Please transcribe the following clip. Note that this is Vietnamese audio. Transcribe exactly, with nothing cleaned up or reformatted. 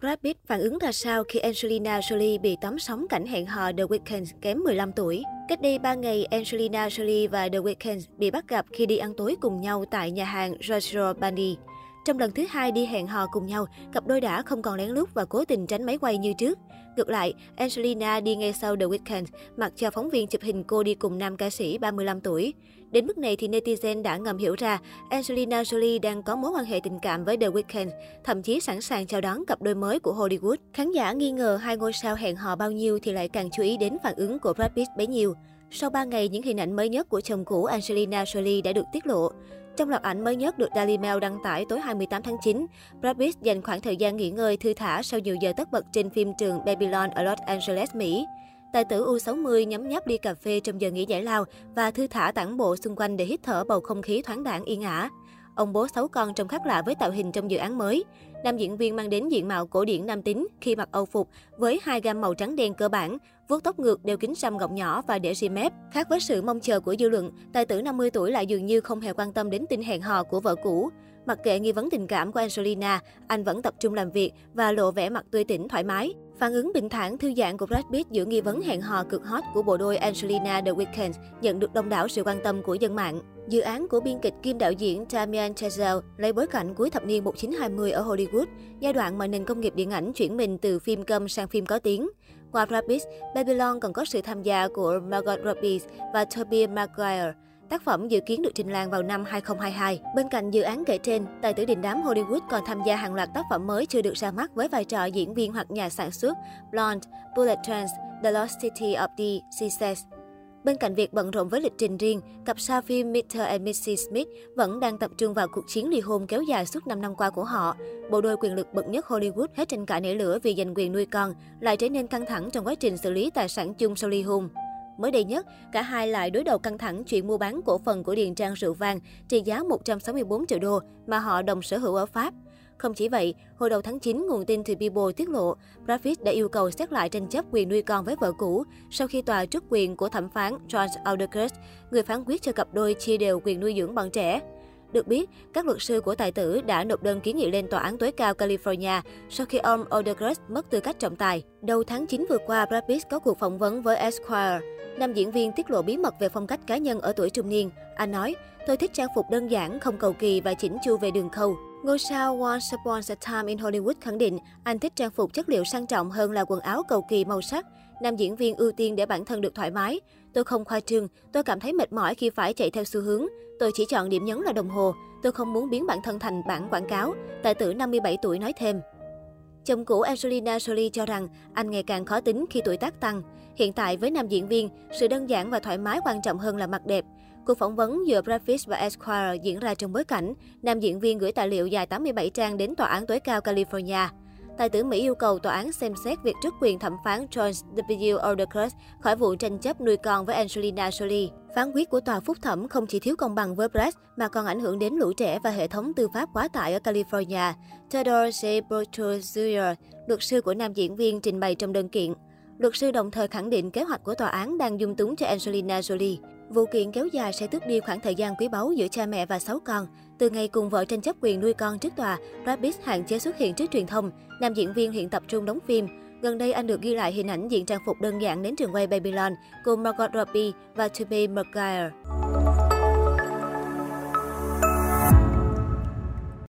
Brad Pitt phản ứng ra sao khi Angelina Jolie bị tóm sóng cảnh hẹn hò The Weeknd kém mười lăm tuổi? Cách đây ba ngày, Angelina Jolie và The Weeknd bị bắt gặp khi đi ăn tối cùng nhau tại nhà hàng Giorgio Baldi. Trong lần thứ hai đi hẹn hò cùng nhau, cặp đôi đã không còn lén lút và cố tình tránh máy quay như trước. Ngược lại, Angelina đi ngay sau The Weeknd, mặc cho phóng viên chụp hình cô đi cùng nam ca sĩ ba mươi lăm tuổi. Đến mức này thì netizen đã ngầm hiểu ra Angelina Jolie đang có mối quan hệ tình cảm với The Weeknd, thậm chí sẵn sàng chào đón cặp đôi mới của Hollywood. Khán giả nghi ngờ hai ngôi sao hẹn hò bao nhiêu thì lại càng chú ý đến phản ứng của Brad Pitt bấy nhiêu. Sau ba ngày, những hình ảnh mới nhất của chồng cũ Angelina Jolie đã được tiết lộ. Trong loạt ảnh mới nhất được Daily Mail đăng tải tối hai mươi tám tháng chín, Brad Pitt dành khoảng thời gian nghỉ ngơi thư thả sau nhiều giờ tất bật trên phim trường Babylon ở Los Angeles, Mỹ. Tài tử U sáu mươi nhấm nháp ly cà phê trong giờ nghỉ giải lao và thư thả tản bộ xung quanh để hít thở bầu không khí thoáng đãng yên ả. Ông bố sáu con trông khác lạ với tạo hình trong dự án mới. Nam diễn viên mang đến diện mạo cổ điển nam tính khi mặc âu phục với hai gam màu trắng đen cơ bản, vuốt tóc ngược, đeo kính râm gọng nhỏ và để ri mép. Khác với sự mong chờ của dư luận, tài tử năm mươi tuổi lại dường như không hề quan tâm đến tin hẹn hò của vợ cũ. Mặc kệ nghi vấn tình cảm của Angelina, anh vẫn tập trung làm việc và lộ vẻ mặt tươi tỉnh thoải mái. Phản ứng bình thản, thư giãn của Brad Pitt giữa nghi vấn hẹn hò cực hot của bộ đôi Angelina The Weeknd nhận được đông đảo sự quan tâm của dân mạng. Dự án của biên kịch kiêm đạo diễn Damien Chazelle lấy bối cảnh cuối thập niên một nghìn chín trăm hai mươi ở Hollywood, giai đoạn mà nền công nghiệp điện ảnh chuyển mình từ phim câm sang phim có tiếng. Ngoài Brad Pitt, Babylon còn có sự tham gia của Margot Robbie và Tobey Maguire. Tác phẩm dự kiến được trình làng vào năm hai nghìn không trăm hai mươi hai. Bên cạnh dự án kể trên, tài tử đình đám Hollywood còn tham gia hàng loạt tác phẩm mới chưa được ra mắt với vai trò diễn viên hoặc nhà sản xuất: Blonde, Bullet Trains, The Lost City of the Seashells. Bên cạnh việc bận rộn với lịch trình riêng, cặp sao phim mít-tơ and mít-sít Smith vẫn đang tập trung vào cuộc chiến ly hôn kéo dài suốt năm năm qua của họ. Bộ đôi quyền lực bậc nhất Hollywood hết tranh cãi nảy lửa vì giành quyền nuôi con, lại trở nên căng thẳng trong quá trình xử lý tài sản chung sau ly hôn. Mới đây nhất, cả hai lại đối đầu căng thẳng chuyện mua bán cổ phần của điền trang rượu vang trị giá một trăm sáu mươi bốn triệu đô mà họ đồng sở hữu ở Pháp. Không chỉ vậy, hồi đầu tháng chín, nguồn tin từ People tiết lộ, Brad Pitt đã yêu cầu xét lại tranh chấp quyền nuôi con với vợ cũ sau khi tòa truất quyền của thẩm phán George Eldercross, người phán quyết cho cặp đôi chia đều quyền nuôi dưỡng bọn trẻ. Được biết, các luật sư của tài tử đã nộp đơn kiến nghị lên Tòa án tối cao California sau khi ông Eldercross mất tư cách trọng tài. Đầu tháng chín vừa qua, Brad Pitt có cuộc phỏng vấn với Esquire. Nam diễn viên tiết lộ bí mật về phong cách cá nhân ở tuổi trung niên. Anh nói, tôi thích trang phục đơn giản, không cầu kỳ và chỉnh chu về đường khâu. Ngôi sao Once Upon a Time in Hollywood khẳng định anh thích trang phục chất liệu sang trọng hơn là quần áo cầu kỳ màu sắc. Nam diễn viên ưu tiên để bản thân được thoải mái. Tôi không khoa trương, tôi cảm thấy mệt mỏi khi phải chạy theo xu hướng. Tôi chỉ chọn điểm nhấn là đồng hồ. Tôi không muốn biến bản thân thành bản quảng cáo. Tài tử năm mươi bảy tuổi nói thêm. Chồng cũ Angelina Jolie cho rằng anh ngày càng khó tính khi tuổi tác tăng. Hiện tại với nam diễn viên, sự đơn giản và thoải mái quan trọng hơn là mặt đẹp. Cuộc phỏng vấn giữa Brad Pitt và Esquire diễn ra trong bối cảnh nam diễn viên gửi tài liệu dài tám mươi bảy trang đến Tòa án tối cao California. Tài tử Mỹ yêu cầu tòa án xem xét việc truất quyền thẩm phán George W. Eldercross khỏi vụ tranh chấp nuôi con với Angelina Jolie. Phán quyết của tòa phúc thẩm không chỉ thiếu công bằng với Brad mà còn ảnh hưởng đến lũ trẻ và hệ thống tư pháp quá tải ở California. Theodore J. Prochazil, luật sư của nam diễn viên, trình bày trong đơn kiện. Luật sư đồng thời khẳng định kế hoạch của tòa án đang dung túng cho Angelina Jolie. Vụ kiện kéo dài sẽ tước đi khoảng thời gian quý báu giữa cha mẹ và sáu con. Từ ngày cùng vợ tranh chấp quyền nuôi con trước tòa, Brad Pitt hạn chế xuất hiện trước truyền thông. Nam diễn viên hiện tập trung đóng phim. Gần đây, anh được ghi lại hình ảnh diện trang phục đơn giản đến trường quay Babylon cùng Margot Robbie và Tobey Maguire.